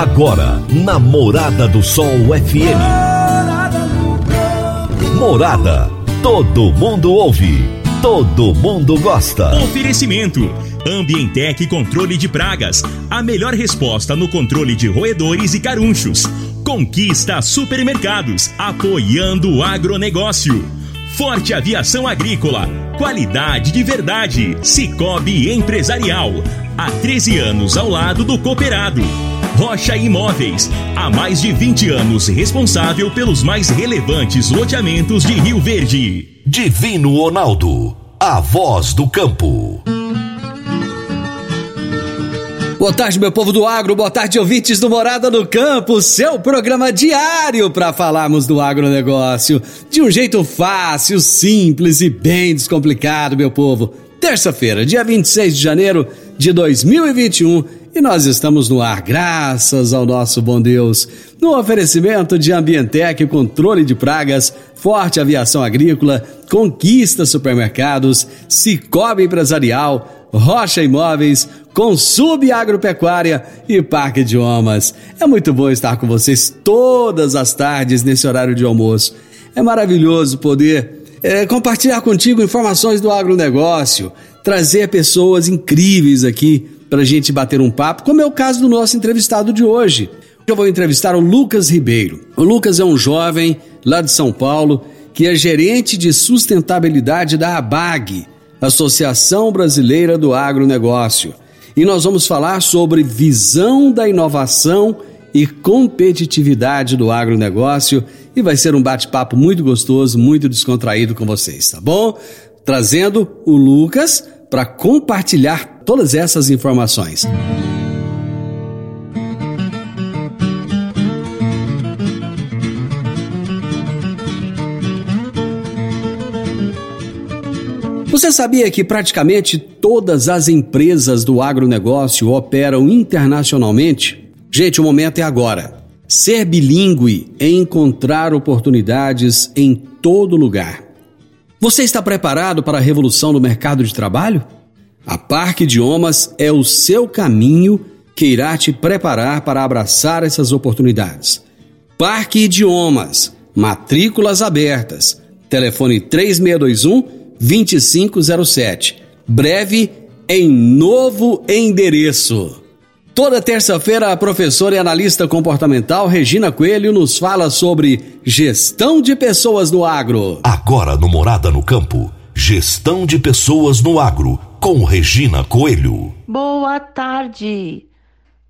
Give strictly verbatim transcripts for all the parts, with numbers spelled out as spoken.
Agora, na Morada do Sol F M. Morada. Todo mundo ouve. Todo mundo gosta. Oferecimento. Ambientec Controle de Pragas. A melhor resposta no controle de roedores e carunchos. Conquista Supermercados. Apoiando o agronegócio. Forte Aviação Agrícola. Qualidade de verdade. Sicoob Empresarial. Há treze anos ao lado do cooperado. Rocha Imóveis, há mais de vinte anos responsável pelos mais relevantes loteamentos de Rio Verde. Divino Ronaldo, a voz do campo. Boa tarde, meu povo do agro, boa tarde, ouvintes do Morada no Campo, seu programa diário para falarmos do agronegócio de um jeito fácil, simples e bem descomplicado, meu povo. Terça-feira, dia vinte e seis de janeiro de dois mil e vinte e um, e nós estamos no ar, graças ao nosso bom Deus, no oferecimento de Ambientec, Controle de Pragas, Forte Aviação Agrícola, Conquista Supermercados, Sicoob Empresarial, Rocha Imóveis, Consub Agropecuária e Parque de Omas. É muito bom estar com vocês todas as tardes nesse horário de almoço. É maravilhoso poder é, compartilhar contigo informações do agronegócio, trazer pessoas incríveis aqui para a gente bater um papo, como é o caso do nosso entrevistado de hoje. Eu vou entrevistar o Lucas Ribeiro. O Lucas é um jovem lá de São Paulo que é gerente de sustentabilidade da ABAG, Associação Brasileira do Agronegócio. E nós vamos falar sobre visão da inovação e competitividade do agronegócio, e vai ser um bate-papo muito gostoso, muito descontraído com vocês, tá bom? Trazendo o Lucas para compartilhar todas essas informações. Você sabia que praticamente todas as empresas do agronegócio operam internacionalmente? Gente, o momento é agora. Ser bilíngue é encontrar oportunidades em todo lugar. Você está preparado para a revolução do mercado de trabalho? A Parque de Omas é o seu caminho que irá te preparar para abraçar essas oportunidades. Parque de Omas, matrículas abertas, telefone três seis dois um, dois cinco zero sete, breve em novo endereço. Toda terça-feira, a professora e analista comportamental Regina Coelho nos fala sobre gestão de pessoas no agro. Agora no Morada no Campo, gestão de pessoas no agro, com Regina Coelho. Boa tarde.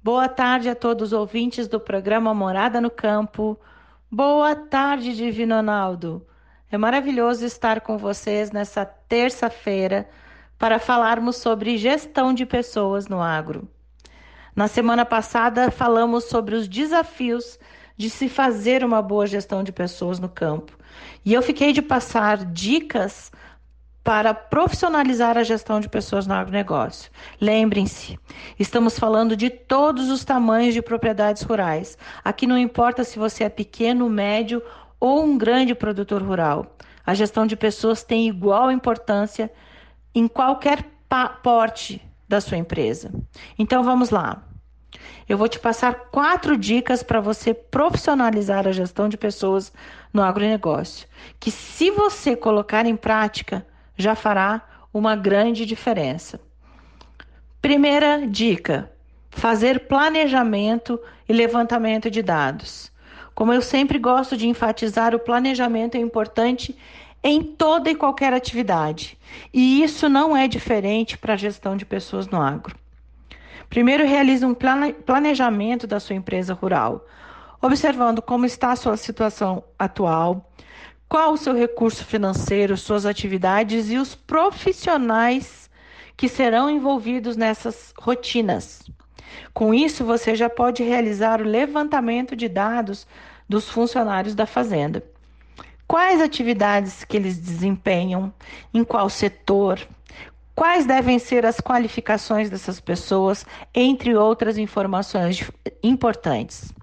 Boa tarde a todos os ouvintes do programa Morada no Campo. Boa tarde, Divino Ronaldo. É maravilhoso estar com vocês nessa terça-feira para falarmos sobre gestão de pessoas no agro. Na semana passada, falamos sobre os desafios de se fazer uma boa gestão de pessoas no campo. E eu fiquei de passar dicas para profissionalizar a gestão de pessoas no agronegócio. Lembrem-se, estamos falando de todos os tamanhos de propriedades rurais. Aqui não importa se você é pequeno, médio ou um grande produtor rural. A gestão de pessoas tem igual importância em qualquer porte da sua empresa. Então vamos lá. Eu vou te passar quatro dicas para você profissionalizar a gestão de pessoas no agronegócio, que se você colocar em prática, já fará uma grande diferença. Primeira dica: fazer planejamento e levantamento de dados. Como eu sempre gosto de enfatizar, o planejamento é importante em toda e qualquer atividade. E isso não é diferente para a gestão de pessoas no agro. Primeiro, realize um planejamento da sua empresa rural, observando como está a sua situação atual, qual o seu recurso financeiro, suas atividades e os profissionais que serão envolvidos nessas rotinas. Com isso, você já pode realizar o levantamento de dados dos funcionários da fazenda. Quais atividades que eles desempenham, em qual setor, quais devem ser as qualificações dessas pessoas, entre outras informações importantes.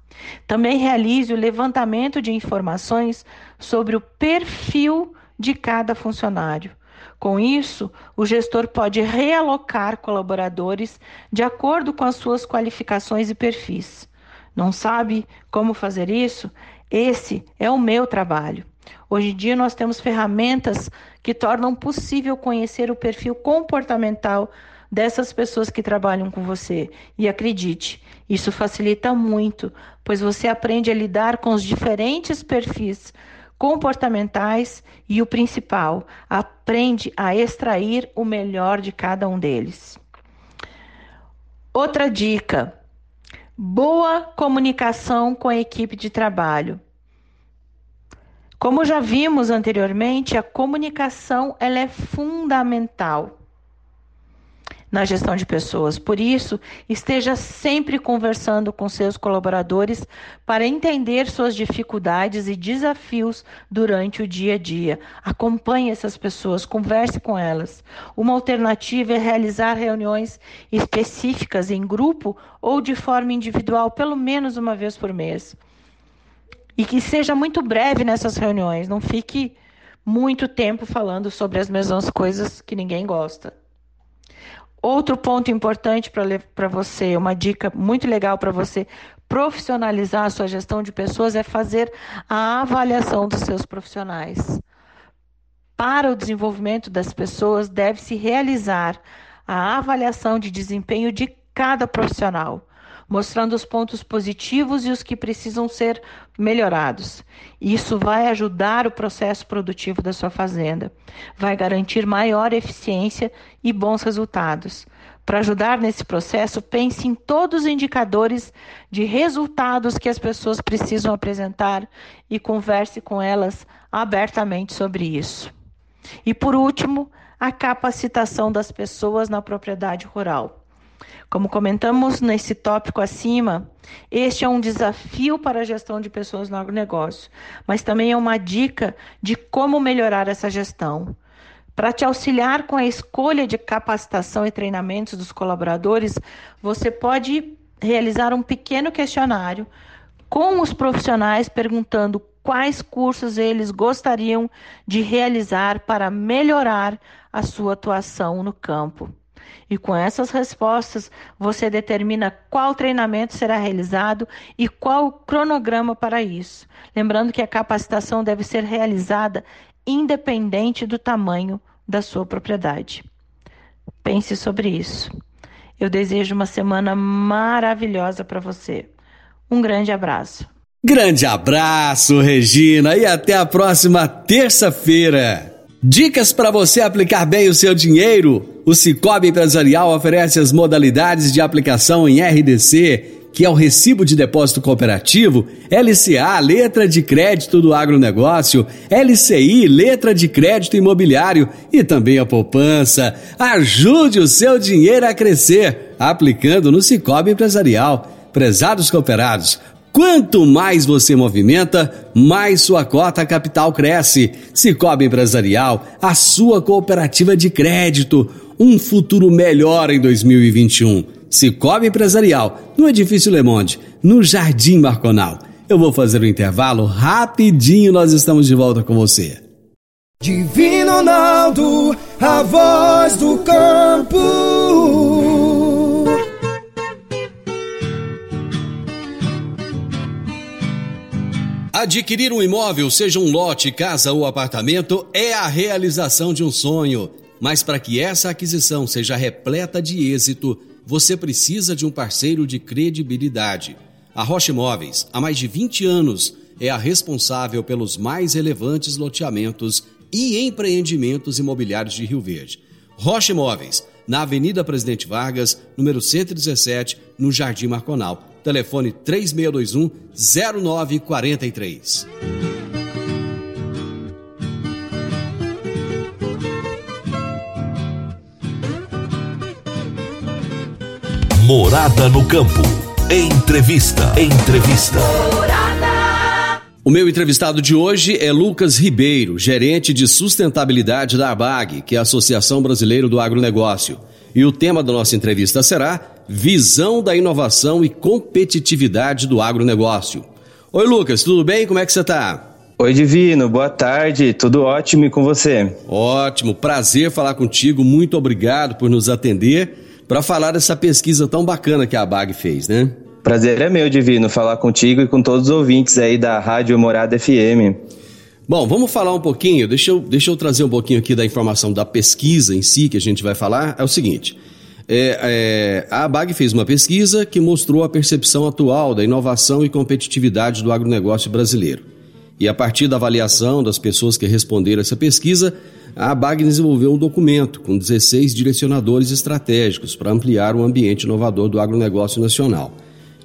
Também realize o levantamento de informações sobre o perfil de cada funcionário. Com isso, o gestor pode realocar colaboradores de acordo com as suas qualificações e perfis. não sabe como fazer isso? Esse é o meu trabalho. Hoje em dia nós temos ferramentas que tornam possível conhecer o perfil comportamental dessas pessoas que trabalham com você. E acredite, isso facilita muito, pois você aprende a lidar com os diferentes perfis comportamentais e o principal, aprende a extrair o melhor de cada um deles. Outra dica, boa comunicação com a equipe de trabalho. Como já vimos anteriormente, a comunicação ela é fundamental na gestão de pessoas. Por isso, esteja sempre conversando com seus colaboradores para entender suas dificuldades e desafios durante o dia a dia. Acompanhe essas pessoas, converse com elas. Uma alternativa é realizar reuniões específicas em grupo ou de forma individual, pelo menos uma vez por mês. E que seja muito breve nessas reuniões, não fique muito tempo falando sobre as mesmas coisas que ninguém gosta. Outro ponto importante para você, uma dica muito legal para você profissionalizar a sua gestão de pessoas é fazer a avaliação dos seus profissionais. Para o desenvolvimento das pessoas, deve-se realizar a avaliação de desempenho de cada profissional, mostrando os pontos positivos e os que precisam ser melhorados. Isso vai ajudar o processo produtivo da sua fazenda, vai garantir maior eficiência e bons resultados. Para ajudar nesse processo, pense em todos os indicadores de resultados que as pessoas precisam apresentar e converse com elas abertamente sobre isso. E por último, a capacitação das pessoas na propriedade rural. Como comentamos nesse tópico acima, este é um desafio para a gestão de pessoas no agronegócio, mas também é uma dica de como melhorar essa gestão. Para te auxiliar com a escolha de capacitação e treinamentos dos colaboradores, você pode realizar um pequeno questionário com os profissionais perguntando quais cursos eles gostariam de realizar para melhorar a sua atuação no campo. E com essas respostas, você determina qual treinamento será realizado e qual o cronograma para isso. Lembrando que a capacitação deve ser realizada independente do tamanho da sua propriedade. Pense sobre isso. Eu desejo uma semana maravilhosa para você. Um grande abraço. Grande abraço, Regina, e até a próxima terça-feira. Dicas para você aplicar bem o seu dinheiro. O Sicoob Empresarial oferece as modalidades de aplicação em R D C, que é o Recibo de Depósito Cooperativo, L C A, Letra de Crédito do Agronegócio, L C I, Letra de Crédito Imobiliário e também a poupança. Ajude o seu dinheiro a crescer aplicando no Sicoob Empresarial. Prezados cooperados, quanto mais você movimenta, mais sua cota capital cresce. Sicoob Empresarial, a sua cooperativa de crédito. Um futuro melhor em dois mil e vinte e um. Sicoob Empresarial, no Edifício Le Monde, no Jardim Marconal. Eu vou fazer um intervalo rapidinho, nós estamos de volta com você. Divino Ronaldo, a voz do campo. Adquirir um imóvel, seja um lote, casa ou apartamento, é a realização de um sonho. Mas para que essa aquisição seja repleta de êxito, você precisa de um parceiro de credibilidade. A Rocha Imóveis, há mais de vinte anos, é a responsável pelos mais relevantes loteamentos e empreendimentos imobiliários de Rio Verde. Rocha Imóveis, na Avenida Presidente Vargas, número cento e dezessete, no Jardim Marconal. Telefone três seis dois um, zero nove quatro três. Morada no Campo. Entrevista. Entrevista. Morada. O meu entrevistado de hoje é Lucas Ribeiro, gerente de sustentabilidade da A B A G, que é a Associação Brasileira do Agronegócio. E o tema da nossa entrevista será Visão da Inovação e Competitividade do Agronegócio. Oi, Lucas, tudo bem? Como é que você está? Oi, Divino, boa tarde, tudo ótimo e com você? Ótimo, prazer falar contigo, muito obrigado por nos atender para falar dessa pesquisa tão bacana que a ABAG fez, né? Prazer é meu, Divino, falar contigo e com todos os ouvintes aí da Rádio Morada F M. Bom, vamos falar um pouquinho, deixa eu, deixa eu trazer um pouquinho aqui da informação da pesquisa em si que a gente vai falar, é o seguinte, é, é, a ABAG fez uma pesquisa que mostrou a percepção atual da inovação e competitividade do agronegócio brasileiro. E a partir da avaliação das pessoas que responderam essa pesquisa, a ABAG desenvolveu um documento com dezesseis direcionadores estratégicos para ampliar o ambiente inovador do agronegócio nacional.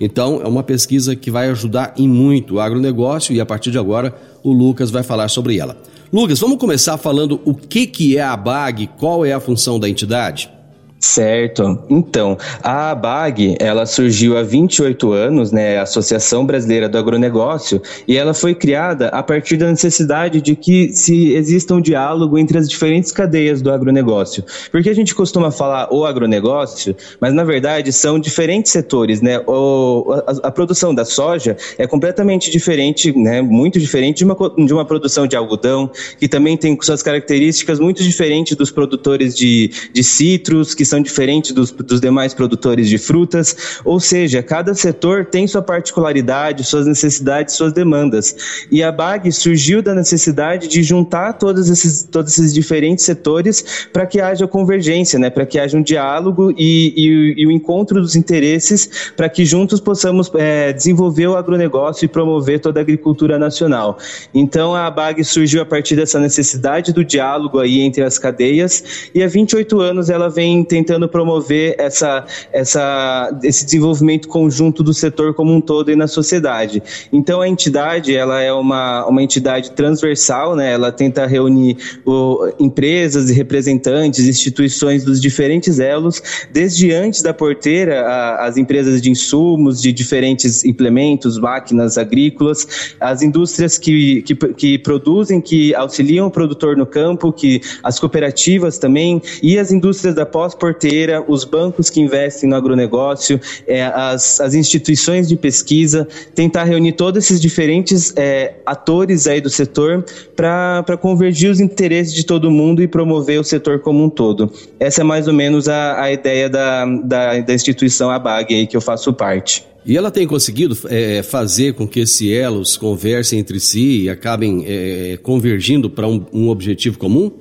Então, é uma pesquisa que vai ajudar em muito o agronegócio e, a partir de agora, o Lucas vai falar sobre ela. Lucas, vamos começar falando o que, que é a ABAG, qual é a função da entidade? Certo. Então, a ABAG, ela surgiu há vinte e oito anos, né, a Associação Brasileira do Agronegócio, e ela foi criada a partir da necessidade de que se exista um diálogo entre as diferentes cadeias do agronegócio. Porque a gente costuma falar o agronegócio, mas na verdade são diferentes setores, né? O, a, a produção da soja é completamente diferente, né, muito diferente de uma, de uma produção de algodão, que também tem suas características muito diferentes dos produtores de, de citros, que são diferentes dos, dos demais produtores de frutas, ou seja, cada setor tem sua particularidade, suas necessidades, suas demandas. E a ABAG surgiu da necessidade de juntar todos esses, todos esses diferentes setores para que haja convergência, né? Para que haja um diálogo e, e, e o encontro dos interesses para que juntos possamos é, desenvolver o agronegócio e promover toda a agricultura nacional. Então a ABAG surgiu a partir dessa necessidade do diálogo aí entre as cadeias e há vinte e oito anos ela vem tentando promover essa, essa, esse desenvolvimento conjunto do setor como um todo e na sociedade. Então, a entidade ela é uma, uma entidade transversal, né? Ela tenta reunir o, empresas e representantes, instituições dos diferentes elos, desde antes da porteira, a, as empresas de insumos, de diferentes implementos, máquinas agrícolas, as indústrias que, que, que produzem, que auxiliam o produtor no campo, que, as cooperativas também, e as indústrias da pós porteira, os bancos que investem no agronegócio, é, as, as instituições de pesquisa, tentar reunir todos esses diferentes é, atores aí do setor para convergir os interesses de todo mundo e promover o setor como um todo. Essa é mais ou menos a, a ideia da, da, da instituição ABAG aí que eu faço parte. E ela tem conseguido é, fazer com que esses elos conversem entre si e acabem é, convergindo para um, um objetivo comum?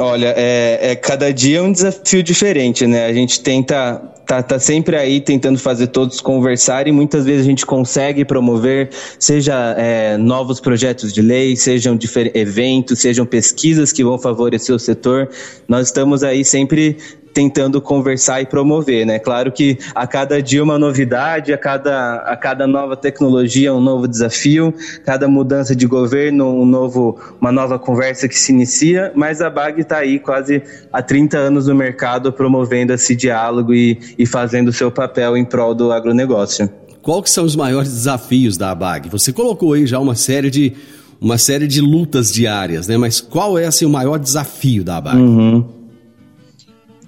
Olha, é, é cada dia um desafio diferente, né? A gente tenta... Tá, tá sempre aí tentando fazer todos conversarem, muitas vezes a gente consegue promover, seja é, novos projetos de lei, sejam difer- eventos, sejam pesquisas que vão favorecer o setor. Nós estamos aí sempre tentando conversar e promover, né? Claro que a cada dia uma novidade, a cada, a cada nova tecnologia um novo desafio, cada mudança de governo um novo, uma nova conversa que se inicia, mas a ABAG está aí quase há trinta anos no mercado promovendo esse diálogo e e fazendo o seu papel em prol do agronegócio. Qual que são os maiores desafios da ABAG? Você colocou aí já uma série de, uma série de lutas diárias, né? Mas qual é assim, o maior desafio da ABAG? Uhum.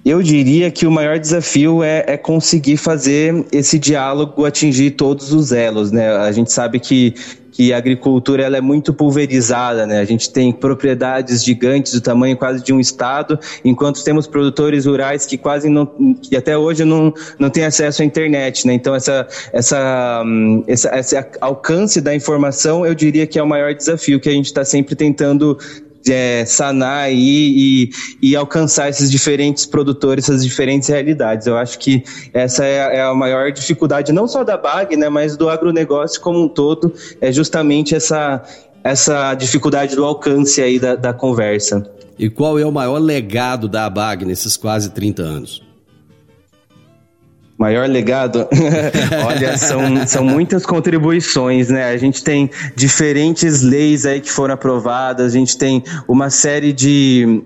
Eu diria que o maior desafio é, é conseguir fazer esse diálogo atingir todos os elos, né? A gente sabe que que a agricultura ela é muito pulverizada, né? A gente tem propriedades gigantes do tamanho quase de um estado, enquanto temos produtores rurais que quase não, que até hoje não, não têm acesso à internet, né? Então essa, essa, essa, esse alcance da informação eu diria que é o maior desafio que a gente está sempre tentando É, sanar e, e, e alcançar esses diferentes produtores, essas diferentes realidades. Eu acho que essa é a, é a maior dificuldade, não só da ABAG, né, mas do agronegócio como um todo, é justamente essa, essa dificuldade do alcance aí da, da conversa. E qual é o maior legado da ABAG nesses quase trinta anos? Maior legado? Olha, são, são muitas contribuições, né? A gente tem diferentes leis aí que foram aprovadas, a gente tem uma série de...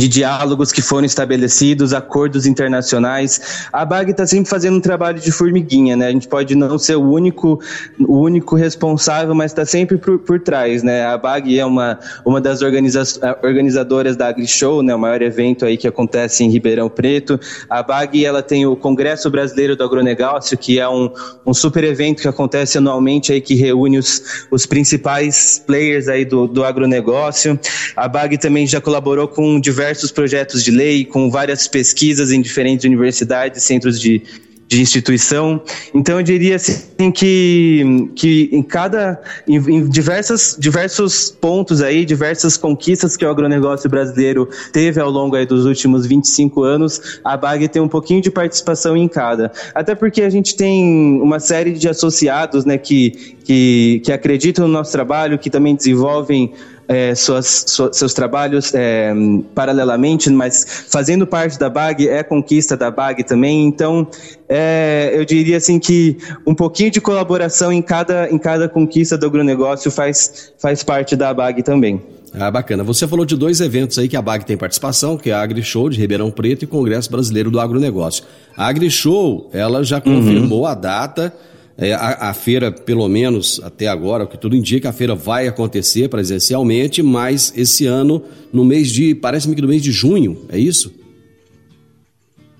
de diálogos que foram estabelecidos, acordos internacionais. A ABAG está sempre fazendo um trabalho de formiguinha, né? A gente pode não ser o único, o único responsável, mas está sempre por, por trás, né? A ABAG é uma, uma das organiza- organizadoras da AgriShow, né? O maior evento aí que acontece em Ribeirão Preto. A ABAG, ela tem o Congresso Brasileiro do Agronegócio, que é um, um super evento que acontece anualmente aí, que reúne os, os principais players aí do, do agronegócio. A ABAG também já colaborou com diversos diversos projetos de lei, com várias pesquisas em diferentes universidades, centros de, de instituição. Então eu diria assim que, que em cada em, em diversas, diversos pontos aí, diversas conquistas que o agronegócio brasileiro teve ao longo aí dos últimos vinte e cinco anos, a ABAG tem um pouquinho de participação em cada, até porque a gente tem uma série de associados, né, que, que, que acreditam no nosso trabalho, que também desenvolvem É, suas, suas, seus trabalhos é, paralelamente, mas fazendo parte da ABAG, é conquista da ABAG também. Então é, eu diria assim que um pouquinho de colaboração em cada, em cada conquista do agronegócio faz, faz parte da ABAG também. Ah, bacana. Você falou de dois eventos aí que a ABAG tem participação, que é a AgriShow de Ribeirão Preto e Congresso Brasileiro do Agronegócio. A AgriShow, ela já confirmou uhum. a data. É, a, a feira, pelo menos até agora, o que tudo indica, a feira vai acontecer presencialmente, mas esse ano, no mês de, parece-me que no mês de junho, é isso?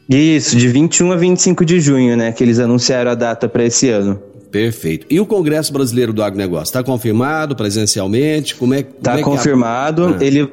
Isso, de vinte e um a vinte e cinco de junho, né, que eles anunciaram a data para esse ano. Perfeito. E o Congresso Brasileiro do Agronegócio, está confirmado presencialmente? Como é, como tá é confirmado, que a... ah. ele...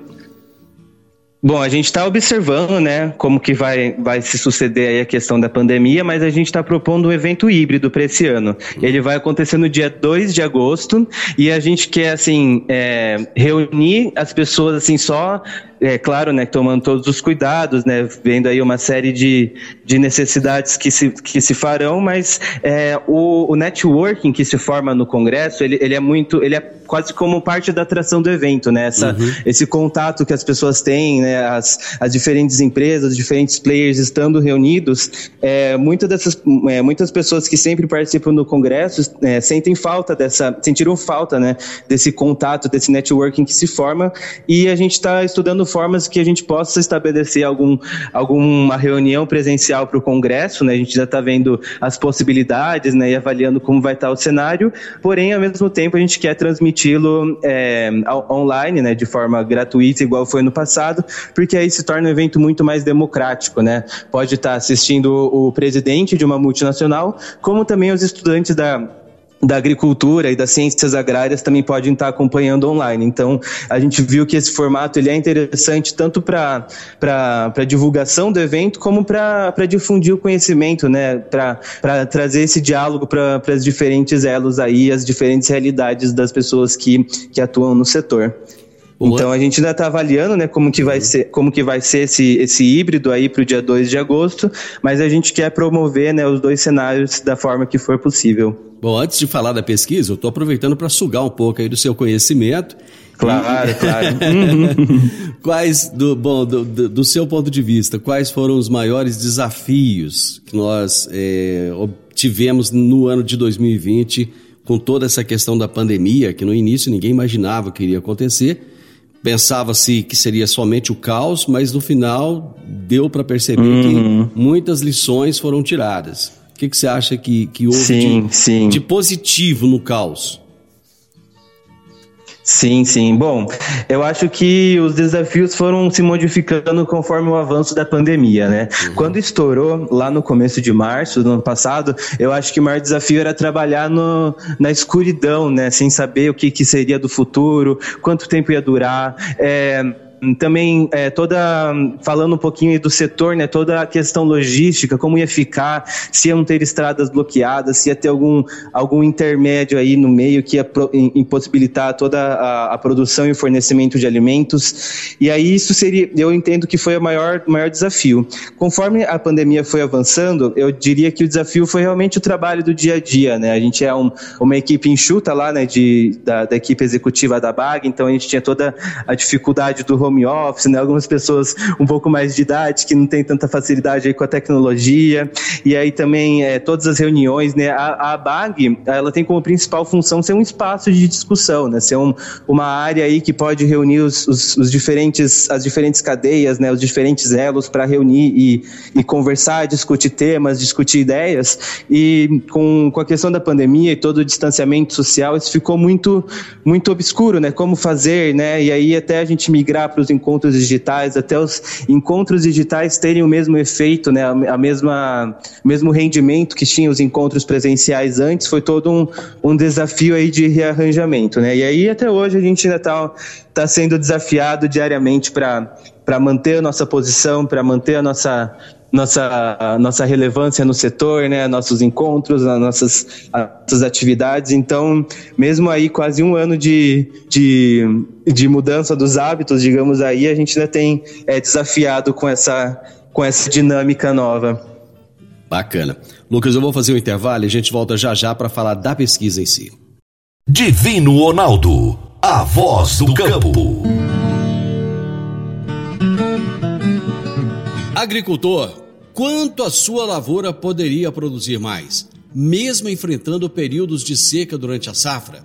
Bom, a gente está observando, né, como que vai, vai se suceder aí a questão da pandemia, mas a gente está propondo um evento híbrido para esse ano. Ele vai acontecer no dia dois de agosto e a gente quer, assim, é, reunir as pessoas, assim, só... É claro, né, tomando todos os cuidados, né, vendo aí uma série de, de necessidades que se, que se farão, mas é, o, o networking que se forma no Congresso, ele, ele é muito, ele é quase como parte da atração do evento, né, essa, uhum. esse contato que as pessoas têm, né, as, as diferentes empresas, os diferentes players estando reunidos, é, muitas dessas, é, muitas pessoas que sempre participam do Congresso é, sentem falta dessa, sentiram falta, né, desse contato, desse networking que se forma, e a gente está estudando formas que a gente possa estabelecer algum, alguma reunião presencial para o Congresso, né? A gente já está vendo as possibilidades, né? E avaliando como vai estar o cenário, porém, ao mesmo tempo, a gente quer transmiti-lo é, online, né? De forma gratuita, igual foi no passado, porque aí se torna um evento muito mais democrático, né? Pode estar assistindo o presidente de uma multinacional, como também os estudantes da... da agricultura e das ciências agrárias também podem estar acompanhando online. Então, a gente viu que esse formato ele é interessante tanto para a divulgação do evento como para difundir o conhecimento, né? Para trazer esse diálogo para as diferentes elos aí, as diferentes realidades das pessoas que, que atuam no setor. Então a gente ainda está avaliando, né, como que vai ser, como que vai ser esse, esse híbrido aí para o dia dois de agosto, mas a gente quer promover, né, os dois cenários da forma que for possível. Bom, antes de falar da pesquisa, eu estou aproveitando para sugar um pouco aí do seu conhecimento. Claro, e... claro. Quais, do, bom, do, do seu ponto de vista, quais foram os maiores desafios que nós é, obtivemos no ano de dois mil e vinte com toda essa questão da pandemia, que no início ninguém imaginava que iria acontecer? Pensava-se que seria somente o caos, mas no final deu para perceber uhum. que muitas lições foram tiradas. O que, que você acha que, que houve sim, de, sim. de positivo no caos? Sim, sim. Bom, eu acho que os desafios foram se modificando conforme o avanço da pandemia, né? Uhum. Quando estourou, lá no começo de março do ano passado, eu acho que o maior desafio era trabalhar no, na escuridão, né? Sem saber o que, que seria do futuro, quanto tempo ia durar, é... Também é, toda, falando um pouquinho do setor, né, toda a questão logística, como ia ficar, se iam ter estradas bloqueadas, se ia ter algum, algum intermédio aí no meio que ia pro, impossibilitar toda a, a produção e fornecimento de alimentos. E aí isso seria, eu entendo que foi o maior, maior desafio. Conforme a pandemia foi avançando, eu diria que o desafio foi realmente o trabalho do dia a dia, né? A gente é um, uma equipe enxuta lá, né, de, da, da equipe executiva da ABAG, então a gente tinha toda a dificuldade do home home office, né? Algumas pessoas um pouco mais de idade, que não tem tanta facilidade aí com a tecnologia, e aí também é, todas as reuniões, né? A, a ABAG, ela tem como principal função ser um espaço de discussão, né? Ser um, uma área aí que pode reunir os, os, os diferentes, as diferentes cadeias, né? Os diferentes elos para reunir e, e conversar, discutir temas, discutir ideias, e com, com a questão da pandemia e todo o distanciamento social, isso ficou muito, muito obscuro, né? Como fazer, né? E aí até a gente migrar para os encontros digitais, até os encontros digitais terem o mesmo efeito, né, a mesma, mesmo rendimento que tinha os encontros presenciais antes, foi todo um, um desafio aí de rearranjamento, né, e aí até hoje a gente ainda está tá sendo desafiado diariamente para manter a nossa posição, para manter a nossa nossa, nossa relevância no setor, né, nossos encontros, as nossas, as nossas atividades. Então, mesmo aí quase um ano de, de, de mudança dos hábitos, digamos aí, a gente ainda tem é, desafiado com essa, com essa dinâmica nova. Bacana. Lucas, eu vou fazer um intervalo e a gente volta já já para falar da pesquisa em si. Divino Ronaldo, a voz do campo. Agricultor, quanto a sua lavoura poderia produzir mais, mesmo enfrentando períodos de seca durante a safra?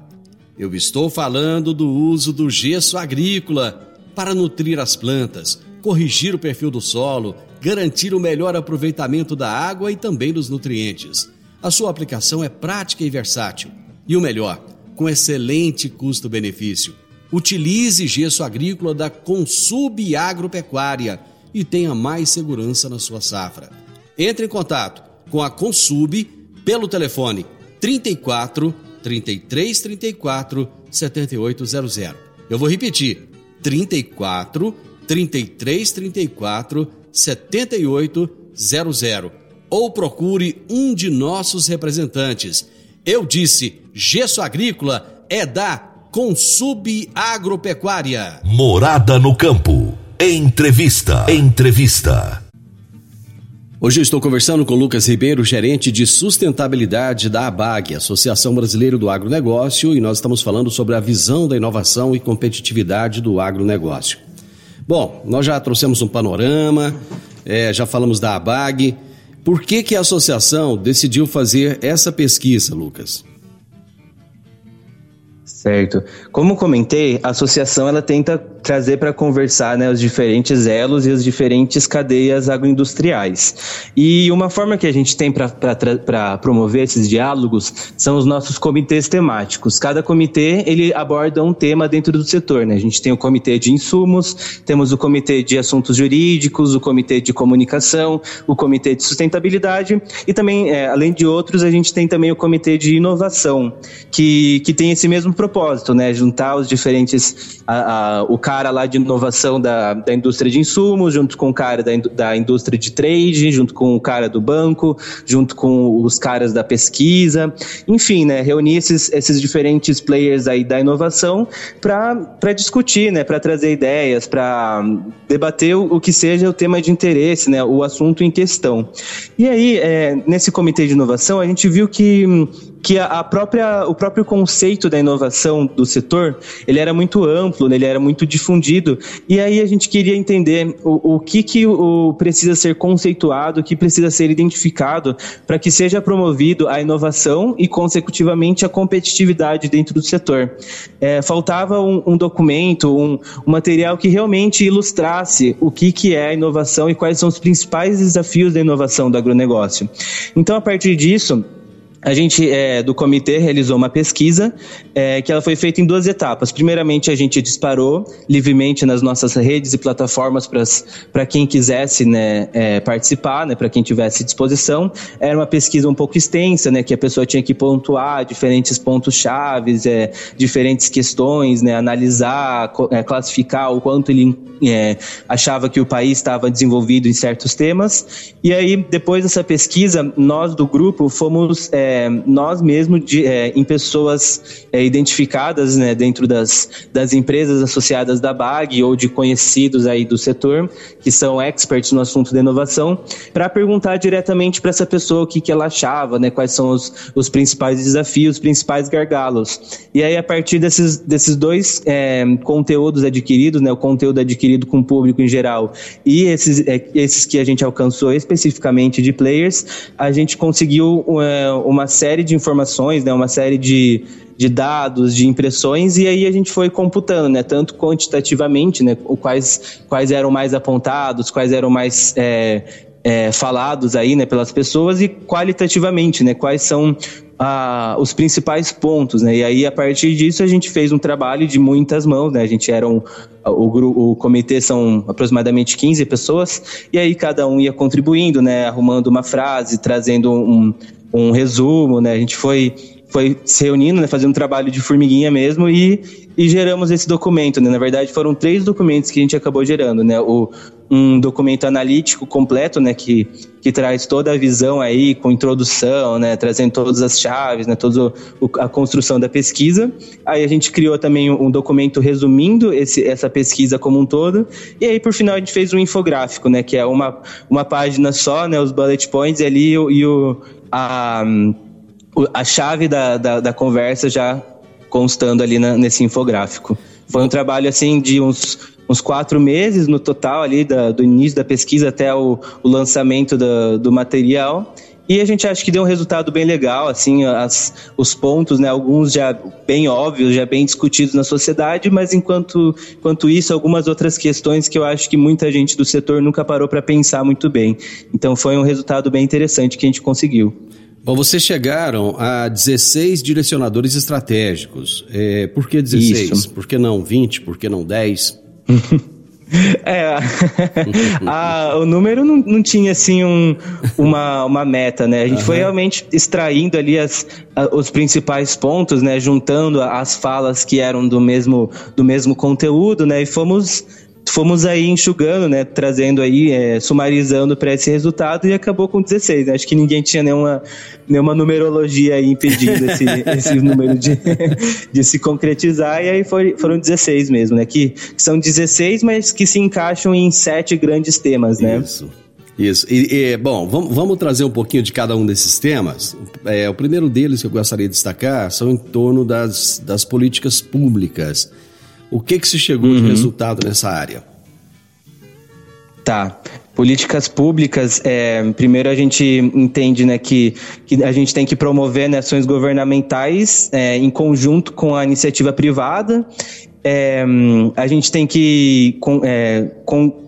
Eu estou falando do uso do gesso agrícola para nutrir as plantas, corrigir o perfil do solo, garantir o melhor aproveitamento da água e também dos nutrientes. A sua aplicação é prática e versátil. E o melhor, com excelente custo-benefício. Utilize gesso agrícola da Consub Agropecuária e tenha mais segurança na sua safra. Entre em contato com a Consub pelo telefone trinta e quatro, trinta e três, trinta e quatro, setenta e oito zero zero. Eu vou repetir, trinta e quatro, trinta e três, trinta e quatro, setenta e oito zero zero, ou procure um de nossos representantes. Eu disse, gesso agrícola é da Consub Agropecuária. Morada no campo. Entrevista. Entrevista. Hoje eu estou conversando com Lucas Ribeiro, gerente de sustentabilidade da ABAG, Associação Brasileira do Agronegócio, e nós estamos falando sobre a visão da inovação e competitividade do agronegócio. Bom, nós já trouxemos um panorama, é, já falamos da ABAG. Por que que a associação decidiu fazer essa pesquisa, Lucas? Certo. Como comentei, a associação ela tenta trazer para conversar, né, os diferentes elos e as diferentes cadeias agroindustriais. E uma forma que a gente tem para promover esses diálogos são os nossos comitês temáticos. Cada comitê ele aborda um tema dentro do setor, né? A gente tem o comitê de insumos, temos o comitê de assuntos jurídicos, o comitê de comunicação, o comitê de sustentabilidade e também, é, além de outros, a gente tem também o comitê de inovação, que, que tem esse mesmo propósito. propósito, né? Juntar os diferentes, a, a, o cara lá de inovação da, da indústria de insumos, junto com o cara da, da indústria de trade, junto com o cara do banco, junto com os caras da pesquisa, enfim, né? Reunir esses, esses diferentes players aí da inovação para discutir, né? Para trazer ideias, para debater o, o que seja o tema de interesse, né? O assunto em questão. E aí, é, nesse comitê de inovação, a gente viu que, que a própria, o próprio conceito da inovação do setor, ele era muito amplo, ele era muito difundido, e aí a gente queria entender o, o que, que o, precisa ser conceituado, o que precisa ser identificado para que seja promovido a inovação e, consecutivamente, a competitividade dentro do setor. É, faltava um, um documento, um, um material que realmente ilustrasse o que, que é a inovação e quais são os principais desafios da inovação do agronegócio. Então, a partir disso, a gente é, do comitê realizou uma pesquisa é, que ela foi feita em duas etapas. Primeiramente, a gente disparou livremente nas nossas redes e plataformas para quem quisesse, né, é, participar, né, para quem tivesse disposição. Era uma pesquisa um pouco extensa, né, que a pessoa tinha que pontuar diferentes pontos-chave, é, diferentes questões, né, analisar, é, classificar o quanto ele é, achava que o país estava desenvolvido em certos temas. E aí, depois dessa pesquisa, nós do grupo fomos... É, nós mesmos, de, é, em pessoas é, identificadas, né, dentro das, das empresas associadas da ABAG ou de conhecidos aí do setor, que são experts no assunto da inovação, para perguntar diretamente para essa pessoa o que, que ela achava, né, quais são os, os principais desafios, os principais gargalos. E aí, a partir desses, desses dois é, conteúdos adquiridos, né, o conteúdo adquirido com o público em geral e esses, é, esses que a gente alcançou especificamente de players, a gente conseguiu é, uma uma série de informações, né, uma série de, de dados, de impressões, e aí a gente foi computando, né, tanto quantitativamente, né, quais, quais eram mais apontados, quais eram mais é, é, falados aí, né, pelas pessoas, e qualitativamente, né, quais são Ah, os principais pontos, né? E aí, a partir disso, a gente fez um trabalho de muitas mãos, né? A gente era um, o, o comitê são aproximadamente quinze pessoas, e aí cada um ia contribuindo, né? Arrumando uma frase, trazendo um, um resumo, né? A gente foi foi se reunindo, né, fazendo um trabalho de formiguinha mesmo, e, e geramos esse documento, né? Na verdade, foram três documentos que a gente acabou gerando, né? O, um documento analítico completo, né, que, que traz toda a visão aí, com introdução, né, trazendo todas as chaves, né, toda a construção da pesquisa. Aí a gente criou também um documento resumindo esse, essa pesquisa como um todo. E aí, por final, a gente fez um infográfico, né, que é uma, uma página só, né, os bullet points ali e, o, e o, a... a chave da, da, da conversa já constando ali na, nesse infográfico. Foi um trabalho assim de uns, uns quatro meses no total ali, da, do início da pesquisa até o, o lançamento do, do material, e a gente acha que deu um resultado bem legal, assim, as, os pontos, né, alguns já bem óbvios, já bem discutidos na sociedade, mas enquanto, enquanto isso, algumas outras questões que eu acho que muita gente do setor nunca parou para pensar muito bem. Então foi um resultado bem interessante que a gente conseguiu. Bom, vocês chegaram a dezesseis direcionadores estratégicos. É, por que dezesseis? Isso. Por que não vinte? Por que não dez? É, a, o número não, não tinha assim um, uma, uma meta, né? A gente uhum. foi realmente extraindo ali as, a, os principais pontos, né? Juntando as falas que eram do mesmo, do mesmo conteúdo, né? E fomos... Fomos aí enxugando, né, trazendo aí, é, sumarizando para esse resultado, e acabou com dezesseis, né? Acho que ninguém tinha nenhuma, nenhuma numerologia aí impedindo esse, esse número de, de se concretizar, e aí foi, foram dezesseis mesmo, né? Que, que são dezesseis, mas que se encaixam em sete grandes temas, né? Isso, isso. E, e bom, vamos, vamos trazer um pouquinho de cada um desses temas. É, o primeiro deles que eu gostaria de destacar são em torno das, das políticas públicas. O que que se chegou de uhum. resultado nessa área? Tá. Políticas públicas, é, primeiro a gente entende, né, que, que a gente tem que promover, né, ações governamentais, é, em conjunto com a iniciativa privada. É, a gente tem que... Com, é, com,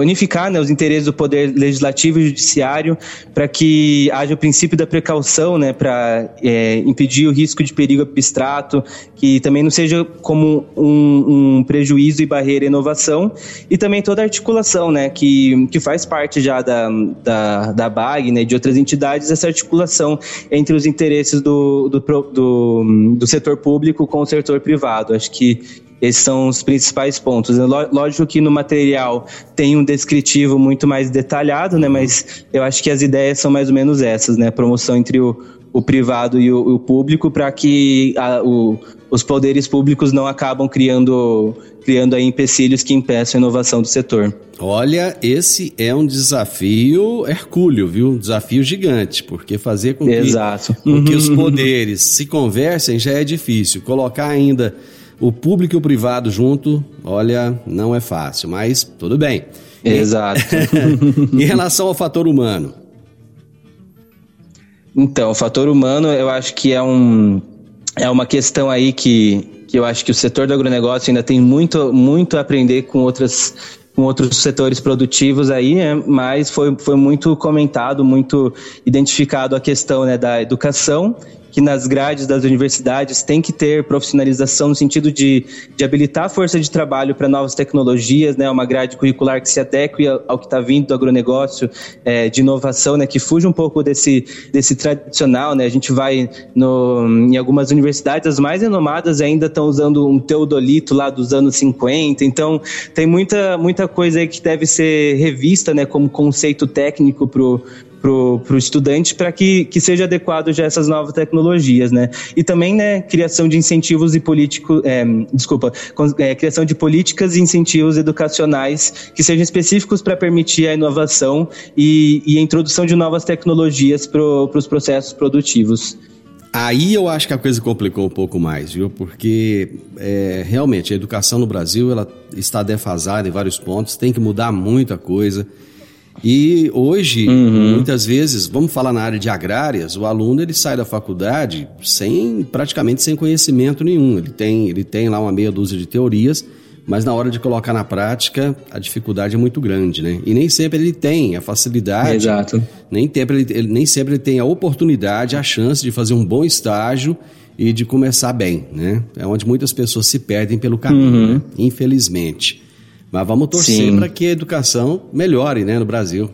unificar, né, os interesses do poder legislativo e judiciário para que haja o princípio da precaução, né, para é, impedir o risco de perigo abstrato, que também não seja como um, um prejuízo e barreira à inovação, e também toda a articulação, né, que, que faz parte já da, da, da ABAG, né, de outras entidades, essa articulação entre os interesses do, do, do, do setor público com o setor privado. Acho que esses são os principais pontos. Lógico que no material tem um descritivo muito mais detalhado, né? Mas eu acho que as ideias são mais ou menos essas, né? Promoção entre o, o privado e o, o público, para que a, o, os poderes públicos não acabam criando, criando aí empecilhos que impeçam a inovação do setor. Olha, esse é um desafio hercúleo, viu? Um desafio gigante, porque fazer com que, Exato. Com que os poderes se conversem já é difícil. Colocar ainda... o público e o privado junto, olha, não é fácil, mas tudo bem. Exato. Em relação ao fator humano? Então, o fator humano, eu acho que é, um, é uma questão aí que, que eu acho que o setor do agronegócio ainda tem muito, muito a aprender com outras... com outros setores produtivos aí, né? Mas foi, foi muito comentado, muito identificado a questão, né, da educação, que nas grades das universidades tem que ter profissionalização no sentido de, de habilitar a força de trabalho para novas tecnologias, né, uma grade curricular que se adeque ao que está vindo do agronegócio, é, de inovação, né, que fuja um pouco desse, desse tradicional, né? A gente vai no, em algumas universidades, as mais renomadas ainda estão usando um teodolito lá dos anos cinquenta, então tem muita, muita coisa aí que deve ser revista, né, como conceito técnico pro pro, pro estudante, para que, que seja adequado já essas novas tecnologias, né? E também, né, criação de incentivos e políticos, é, desculpa, é, criação de políticas e incentivos educacionais que sejam específicos para permitir a inovação e, e a introdução de novas tecnologias pro, pros processos produtivos. Aí eu acho que a coisa complicou um pouco mais, viu? Porque é, realmente a educação no Brasil ela está defasada em vários pontos, tem que mudar muita coisa. E hoje, uhum. muitas vezes, vamos falar na área de agrárias, o aluno ele sai da faculdade sem, praticamente sem conhecimento nenhum. Ele tem, ele tem lá uma meia dúzia de teorias, mas na hora de colocar na prática, a dificuldade é muito grande, né? E nem sempre ele tem a facilidade, Exato. Nem, sempre ele, ele, nem sempre ele tem a oportunidade, a chance de fazer um bom estágio e de começar bem, né? É onde muitas pessoas se perdem pelo caminho, uhum. né? Infelizmente. Mas vamos torcer para que a educação melhore, né, no Brasil.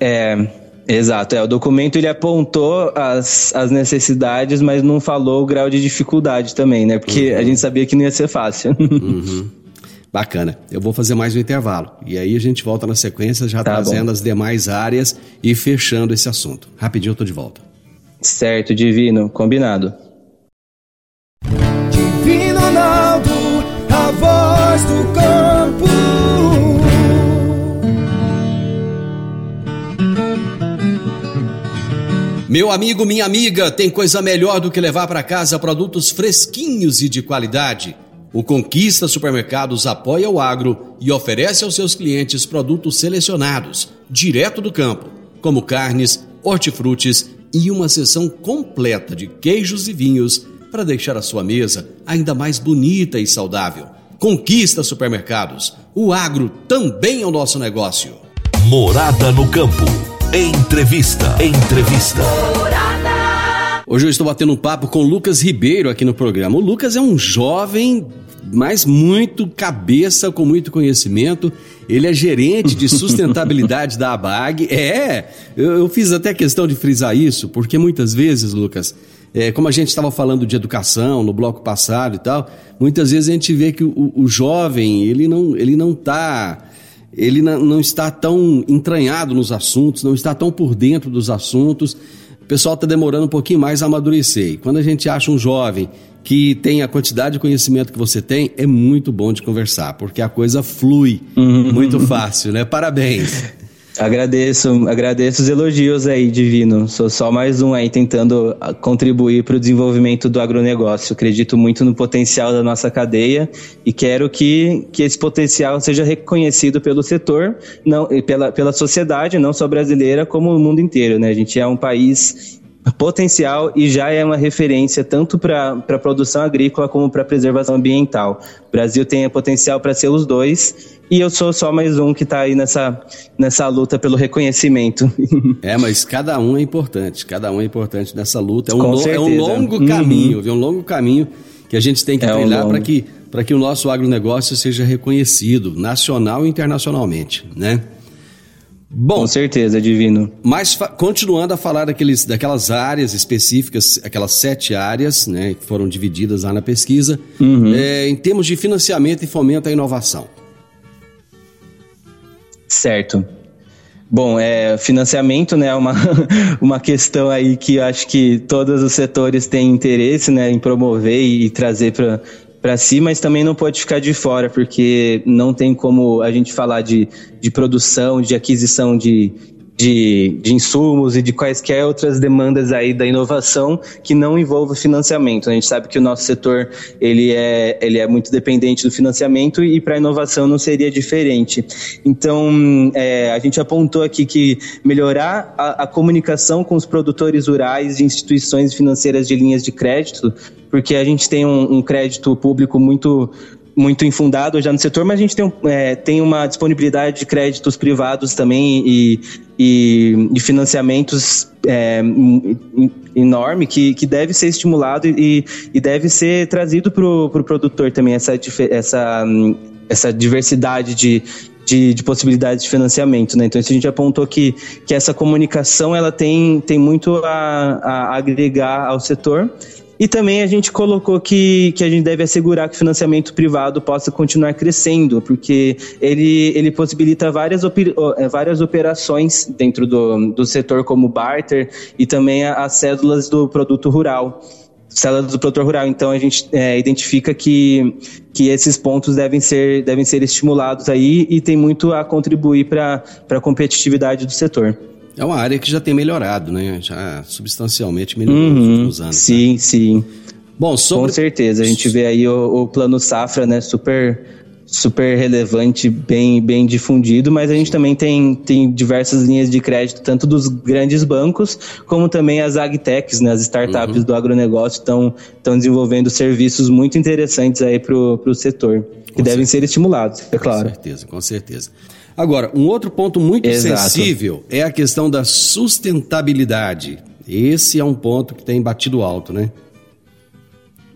É... Exato, é, o documento ele apontou as, as necessidades, mas não falou o grau de dificuldade também, né? Porque uhum. a gente sabia que não ia ser fácil. Uhum. Bacana, eu vou fazer mais um intervalo e aí a gente volta na sequência já tá trazendo bom. as demais áreas e fechando esse assunto. Rapidinho eu tô de volta. Certo, Divino, combinado. Divino Ronaldo, a voz do campo. Meu amigo, minha amiga, tem coisa melhor do que levar para casa produtos fresquinhos e de qualidade. O Conquista Supermercados apoia o agro e oferece aos seus clientes produtos selecionados, direto do campo, como carnes, hortifrutis e uma seção completa de queijos e vinhos para deixar a sua mesa ainda mais bonita e saudável. Conquista Supermercados, o agro também é o nosso negócio. Morada no campo. Entrevista, entrevista. Hoje eu estou batendo um papo com o Lucas Ribeiro aqui no programa. O Lucas é um jovem, mas muito cabeça, com muito conhecimento. Ele é gerente de sustentabilidade da ABAG. É, eu fiz até questão de frisar isso, porque muitas vezes, Lucas, é, como a gente estava falando de educação no bloco passado e tal, muitas vezes a gente vê que o, o jovem, ele não, ele não tá... ele não está tão entranhado nos assuntos, não está tão por dentro dos assuntos. O pessoal está demorando um pouquinho mais a amadurecer. E quando a gente acha um jovem que tem a quantidade de conhecimento que você tem, é muito bom de conversar, porque a coisa flui uhum. muito fácil, né? Parabéns. Agradeço, agradeço os elogios aí, Divino. Sou só mais um aí tentando contribuir para o desenvolvimento do agronegócio. Acredito muito no potencial da nossa cadeia e quero que, que esse potencial seja reconhecido pelo setor, não, e pela, pela sociedade, não só brasileira, como o mundo inteiro, né? A gente é um país potencial e já é uma referência tanto para a produção agrícola como para a preservação ambiental. O Brasil tem potencial para ser os dois e eu sou só mais um que está aí nessa, nessa luta pelo reconhecimento. É, mas cada um é importante, cada um é importante nessa luta. É um, lo, é um longo caminho, uhum. é um longo caminho que a gente tem que é trilhar um para que, para que o nosso agronegócio seja reconhecido nacional e internacionalmente, né? Bom, com certeza, Divino. Mas fa- continuando a falar daqueles, daquelas áreas específicas, aquelas sete áreas, né, que foram divididas lá na pesquisa, uhum. é, em termos de financiamento e fomento à inovação. Certo. Bom, é, financiamento, né, é uma, uma questão aí que eu acho que todos os setores têm interesse, né, em promover e, e trazer para... para si, mas também não pode ficar de fora, porque não tem como a gente falar de, de produção, de aquisição de, de, de insumos e de quaisquer outras demandas aí da inovação que não envolva financiamento. A gente sabe que o nosso setor ele é, ele é muito dependente do financiamento e para a inovação não seria diferente. Então, é, a gente apontou aqui que melhorar a, a comunicação com os produtores rurais e instituições financeiras de linhas de crédito, porque a gente tem um, um crédito público muito, muito infundado já no setor, mas a gente tem, é, tem uma disponibilidade de créditos privados também e, e, e financiamentos é, enorme que, que deve ser estimulado e, e deve ser trazido para o pro produtor também, essa, essa, essa diversidade de... De, de possibilidades de financiamento, né? Então, isso a gente apontou que, que essa comunicação ela tem, tem muito a, a agregar ao setor. E também a gente colocou que, que a gente deve assegurar que o financiamento privado possa continuar crescendo, porque ele, ele possibilita várias, opi, várias operações dentro do, do setor, como barter e também as cédulas do produto rural. Células do produtor rural, então a gente é, identifica que, que esses pontos devem ser, devem ser estimulados aí e tem muito a contribuir para a competitividade do setor. É uma área que já tem melhorado, né? Já substancialmente melhorou uhum, nos últimos anos. Sim, né? sim. Bom, sobre... Com certeza, a gente vê aí o, o plano safra, né? Super... super relevante, bem, bem difundido, mas a gente também tem, tem diversas linhas de crédito, tanto dos grandes bancos, como também as agtechs, né, as startups uhum. do agronegócio estão desenvolvendo serviços muito interessantes aí para o setor, que com devem certeza. ser estimulados, é claro. Com certeza, com certeza. Agora, um outro ponto muito Exato. sensível é a questão da sustentabilidade. Esse é um ponto que tem batido alto, né?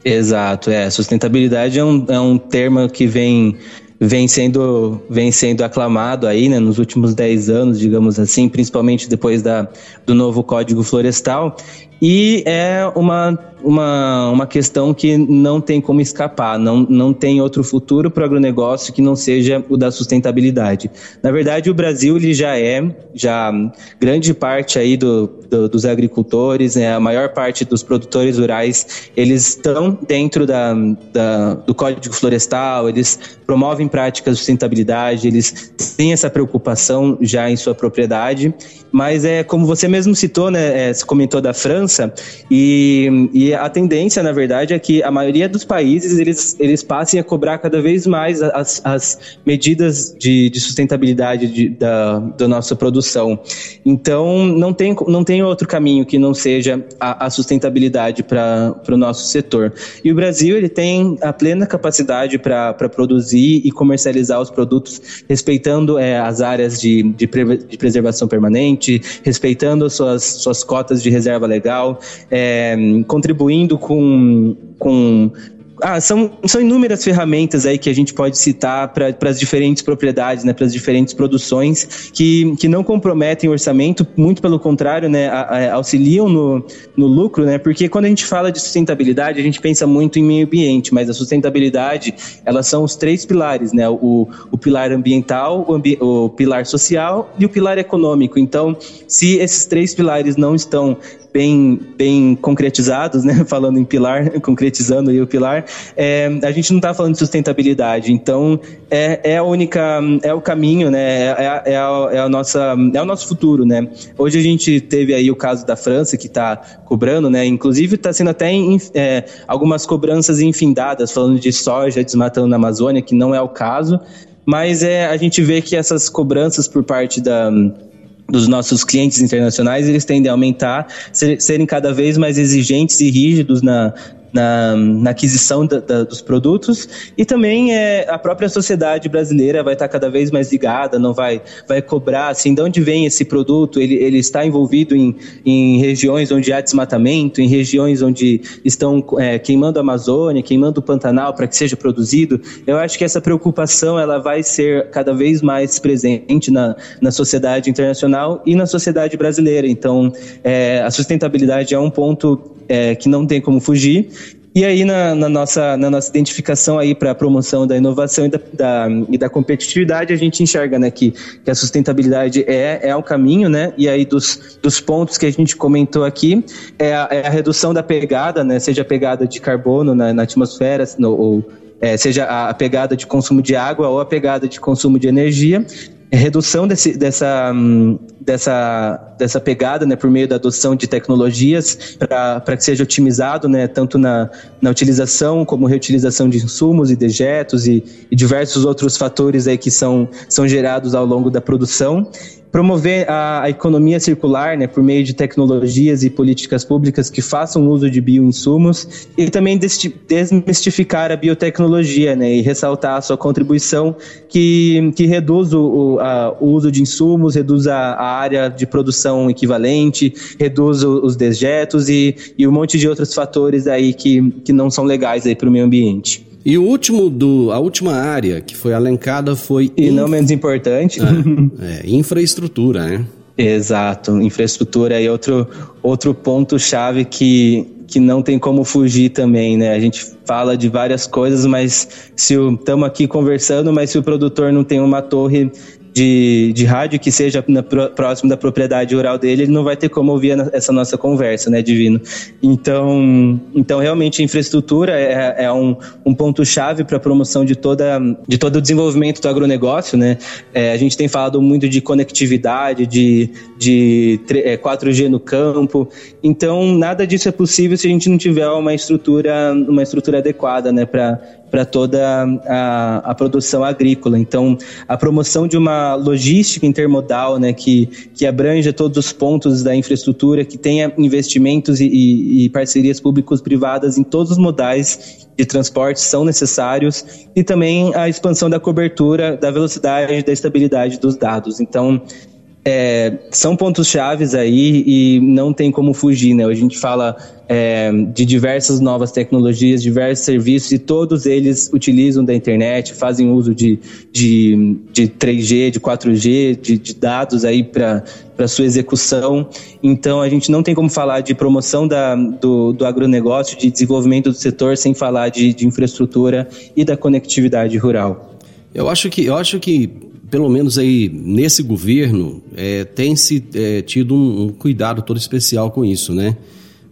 Exato, é. Sustentabilidade é um, é um termo que vem, vem sendo, vem sendo aclamado aí, né, nos últimos dez anos, digamos assim, principalmente depois da, do novo Código Florestal, e é uma, uma, uma questão que não tem como escapar, não, não tem outro futuro para o agronegócio que não seja o da sustentabilidade. Na verdade, o Brasil ele já é, já grande parte aí do, do, dos agricultores, né, a maior parte dos produtores rurais, eles estão dentro da, da, do Código Florestal, eles promovem práticas de sustentabilidade, eles têm essa preocupação já em sua propriedade, mas é como você mesmo citou, né, é, você comentou da França, E, e a tendência, na verdade, é que a maioria dos países eles, eles passem a cobrar cada vez mais as, as medidas de, de sustentabilidade de, da, da nossa produção. Então, não tem, não tem outro caminho que não seja a, a sustentabilidade para o nosso setor. E o Brasil ele tem a plena capacidade para produzir e comercializar os produtos, respeitando é, as áreas de, de, pre, de preservação permanente, respeitando suas, suas cotas de reserva legal, É, contribuindo com... com ah, são, são inúmeras ferramentas aí que a gente pode citar para as diferentes propriedades, né, para as diferentes produções, que, que não comprometem o orçamento, muito pelo contrário, né, a, a, auxiliam no, no lucro, né, porque quando a gente fala de sustentabilidade, a gente pensa muito em meio ambiente, mas a sustentabilidade, elas são os três pilares, né, o, o pilar ambiental, o, ambi, o pilar social e o pilar econômico. Então, se esses três pilares não estão Bem, bem concretizados, né? Falando em pilar, concretizando aí o pilar, é, a gente não está falando de sustentabilidade. Então, é, é a única, é o caminho, né? É, é, a, é, a nossa, é o nosso futuro, né? Hoje a gente teve aí o caso da França, que está cobrando, né? Inclusive está sendo até em, é, algumas cobranças infindadas, falando de soja, desmatando na Amazônia, que não é o caso, mas é, a gente vê que essas cobranças por parte da... dos nossos clientes internacionais, eles tendem a aumentar, ser, serem cada vez mais exigentes e rígidos na, na, na aquisição da, da, dos produtos, e também é, a própria sociedade brasileira vai estar cada vez mais ligada, não vai, vai cobrar, assim, de onde vem esse produto, ele, ele está envolvido em, em regiões onde há desmatamento, em regiões onde estão é, queimando a Amazônia, queimando o Pantanal para que seja produzido. Eu acho que essa preocupação ela vai ser cada vez mais presente na, na sociedade internacional e na sociedade brasileira. Então, é, a sustentabilidade é um ponto É, que não tem como fugir. E aí, na, na, nossa, na nossa identificação para a promoção da inovação e da, da, e da competitividade, a gente enxerga, né, que, que a sustentabilidade é, é o caminho, né? E aí, dos, dos pontos que a gente comentou aqui, é a, é a redução da pegada, né, seja a pegada de carbono na, na atmosfera, no, ou é, seja a, a pegada de consumo de água ou a pegada de consumo de energia. Redução desse, dessa, dessa, dessa pegada, né, por meio da adoção de tecnologias para que seja otimizado, né, tanto na, na utilização como reutilização de insumos e dejetos e, e diversos outros fatores aí que são, são gerados ao longo da produção. Promover a, a economia circular, né, por meio de tecnologias e políticas públicas que façam uso de bioinsumos, e também desmistificar a biotecnologia, né, e ressaltar a sua contribuição que, que reduz o, o, a, o uso de insumos, reduz a, a área de produção equivalente, reduz o, os dejetos e, e um monte de outros fatores aí que, que não são legais para o meio ambiente. E o último do, a última área que foi elencada foi... E não menos importante. É, é infraestrutura, né? Exato, infraestrutura é outro, outro ponto-chave que, que não tem como fugir também, né? A gente fala de várias coisas, mas se estamos aqui conversando, mas se o produtor não tem uma torre de, de rádio que seja na, próximo da propriedade rural dele, ele não vai ter como ouvir essa nossa conversa, né, Divino? Então, então realmente, a infraestrutura é, é um, um ponto-chave para a promoção de, toda, de todo o desenvolvimento do agronegócio, né? É, a gente tem falado muito de conectividade, de, de quatro G no campo, então nada disso é possível se a gente não tiver uma estrutura, uma estrutura adequada, né, para para toda a, a produção agrícola. Então, a promoção de uma logística intermodal, né, que, que abranja todos os pontos da infraestrutura, que tenha investimentos e, e, e parcerias públicos-privadas em todos os modais de transporte são necessários, e também a expansão da cobertura, da velocidade e da estabilidade dos dados. Então, é, são pontos chaves aí e não tem como fugir, né? A gente fala é, de diversas novas tecnologias, diversos serviços, e todos eles utilizam da internet, fazem uso de, de, de três G, de quatro G, de, de dados aí para para sua execução. Então a gente não tem como falar de promoção da, do, do agronegócio, de desenvolvimento do setor, sem falar de, de infraestrutura e da conectividade rural. Eu acho que, eu acho que pelo menos aí nesse governo é, tem-se é, tido um, um cuidado todo especial com isso, né?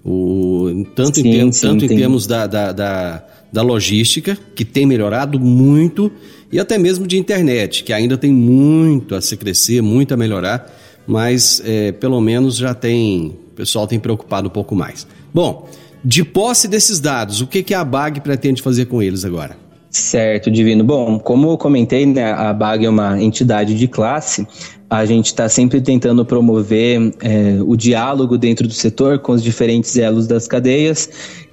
O, tanto sim, em, termos, sim, tanto em termos da, da, da, da logística, que tem melhorado muito, e até mesmo de internet, que ainda tem muito a se crescer, muito a melhorar, mas é, pelo menos já tem, o pessoal tem preocupado um pouco mais. Bom, de posse desses dados, o que, que a ABAG pretende fazer com eles agora? Certo, Divino. Bom, como eu comentei, né, a ABAG é uma entidade de classe. A gente está sempre tentando promover é, o diálogo dentro do setor com os diferentes elos das cadeias.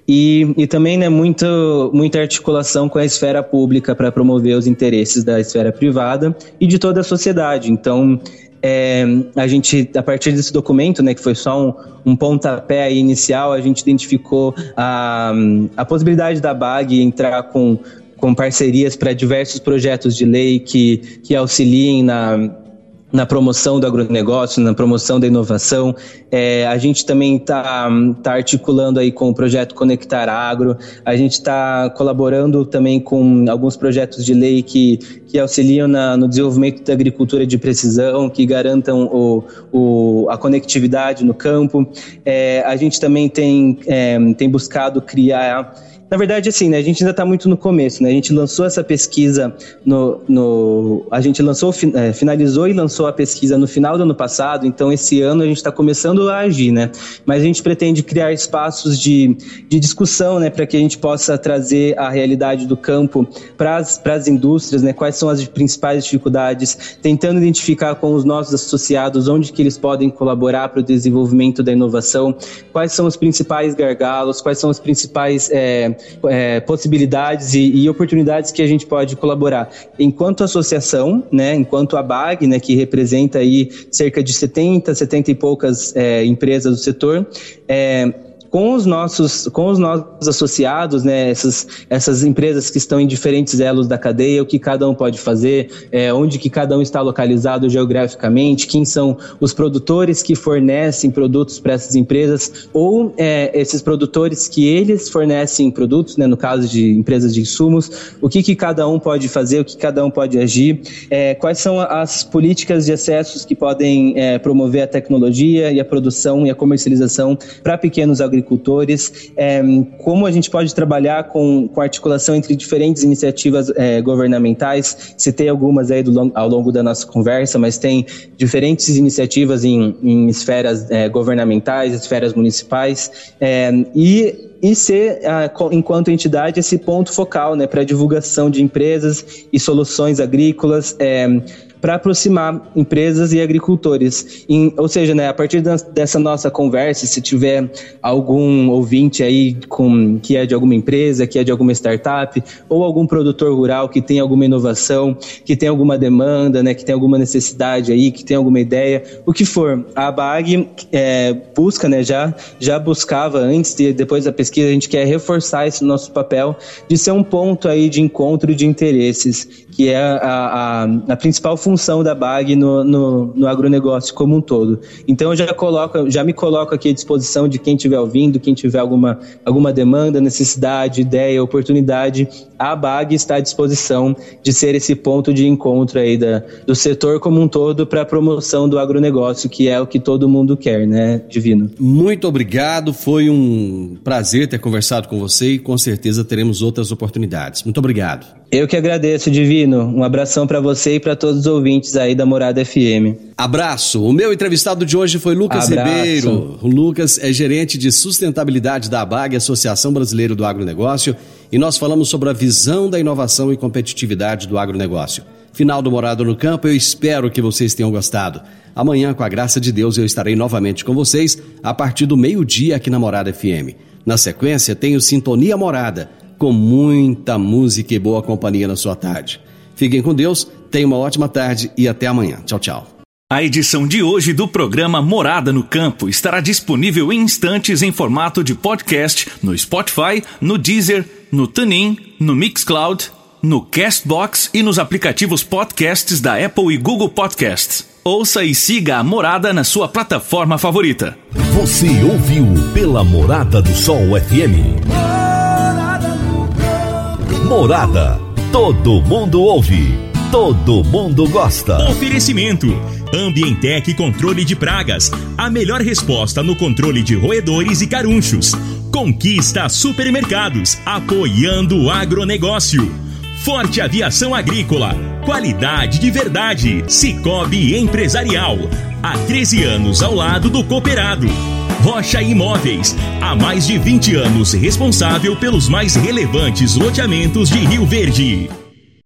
E, e também, né, muito, muita articulação com a esfera pública para promover os interesses da esfera privada e de toda a sociedade. Então, é, a gente, a partir desse documento, né, que foi só um, um pontapé aí inicial, a gente identificou a, a possibilidade da ABAG entrar com, com parcerias para diversos projetos de lei que, que auxiliem na... na promoção do agronegócio, na promoção da inovação. É, a gente também está tá articulando aí com o projeto Conectar Agro, a gente está colaborando também com alguns projetos de lei que, que auxiliam na, no desenvolvimento da agricultura de precisão, que garantam o, o, a conectividade no campo. É, a gente também tem, é, tem buscado criar... Na verdade, assim, né, a gente ainda está muito no começo, né? A gente lançou essa pesquisa, no, no, a gente lançou, finalizou e lançou a pesquisa no final do ano passado, então esse ano a gente está começando a agir, né? Mas a gente pretende criar espaços de, de discussão, né, para que a gente possa trazer a realidade do campo para as indústrias, né? Quais são as principais dificuldades, tentando identificar com os nossos associados onde que eles podem colaborar para o desenvolvimento da inovação, quais são os principais gargalos, quais são os principais... É, É, possibilidades e, e oportunidades que a gente pode colaborar. Enquanto associação, né, enquanto a ABAG, né, que representa aí cerca de setenta, setenta e poucas é, empresas do setor, é, com os nossos, com os nossos associados, né, essas, essas empresas que estão em diferentes elos da cadeia, o que cada um pode fazer, é, onde que cada um está localizado geograficamente, quem são os produtores que fornecem produtos para essas empresas, ou é, esses produtores que eles fornecem produtos, né, no caso de empresas de insumos, o que que cada um pode fazer, o que cada um pode agir, é, quais são as políticas de acessos que podem é, promover a tecnologia e a produção e a comercialização para pequenos agricultores, agricultores, é, como a gente pode trabalhar com, com articulação entre diferentes iniciativas é, governamentais. Citei algumas aí do long, ao longo da nossa conversa, mas tem diferentes iniciativas em, em esferas é, governamentais, esferas municipais, é, e e ser, enquanto entidade, esse ponto focal, né, para divulgação de empresas e soluções agrícolas, é, para aproximar empresas e agricultores. Em, ou seja, né, a partir da, dessa nossa conversa, se tiver algum ouvinte aí com, que é de alguma empresa, que é de alguma startup, ou algum produtor rural que tem alguma inovação, que tem alguma demanda, né, que tem alguma necessidade aí, que tem alguma ideia, o que for, a ABAG é, busca, né, já, já buscava antes e depois da pesquisa, a gente quer reforçar esse nosso papel de ser um ponto aí de encontro de interesses, que é a, a, a principal função função da ABAG no, no, no agronegócio como um todo. Então eu já, coloco, já me coloco aqui à disposição de quem estiver ouvindo, quem tiver alguma, alguma demanda, necessidade, ideia, oportunidade, a ABAG está à disposição de ser esse ponto de encontro aí da, do setor como um todo para a promoção do agronegócio, que é o que todo mundo quer, né, Divino? Muito obrigado, foi um prazer ter conversado com você e com certeza teremos outras oportunidades. Muito obrigado. Eu que agradeço, Divino. Um abração para você e para todos os ouvintes aí da Morada F M. Abraço. O meu entrevistado de hoje foi Lucas Abraço. Ribeiro. O Lucas é gerente de sustentabilidade da ABAG, Associação Brasileira do Agronegócio, e nós falamos sobre a visão da inovação e competitividade do agronegócio. Final do Morada no Campo, eu espero que vocês tenham gostado. Amanhã, com a graça de Deus, eu estarei novamente com vocês a partir do meio-dia aqui na Morada F M. Na sequência, tenho Sintonia Morada, com muita música e boa companhia na sua tarde. Fiquem com Deus, tenham uma ótima tarde e até amanhã. Tchau, tchau. A edição de hoje do programa Morada no Campo estará disponível em instantes em formato de podcast no Spotify, no Deezer, no TuneIn, no Mixcloud, no Castbox e nos aplicativos podcasts da Apple e Google Podcasts. Ouça e siga a Morada na sua plataforma favorita. Você ouviu pela Morada do Sol F M. Morada. Todo mundo ouve. Todo mundo gosta. Oferecimento. Ambientec Controle de Pragas. A melhor resposta no controle de roedores e carunchos. Conquista Supermercados. Apoiando o agronegócio. Forte Aviação Agrícola. Qualidade de verdade. Sicoob Empresarial. Há treze anos ao lado do cooperado. Rocha Imóveis, há mais de vinte anos responsável pelos mais relevantes loteamentos de Rio Verde.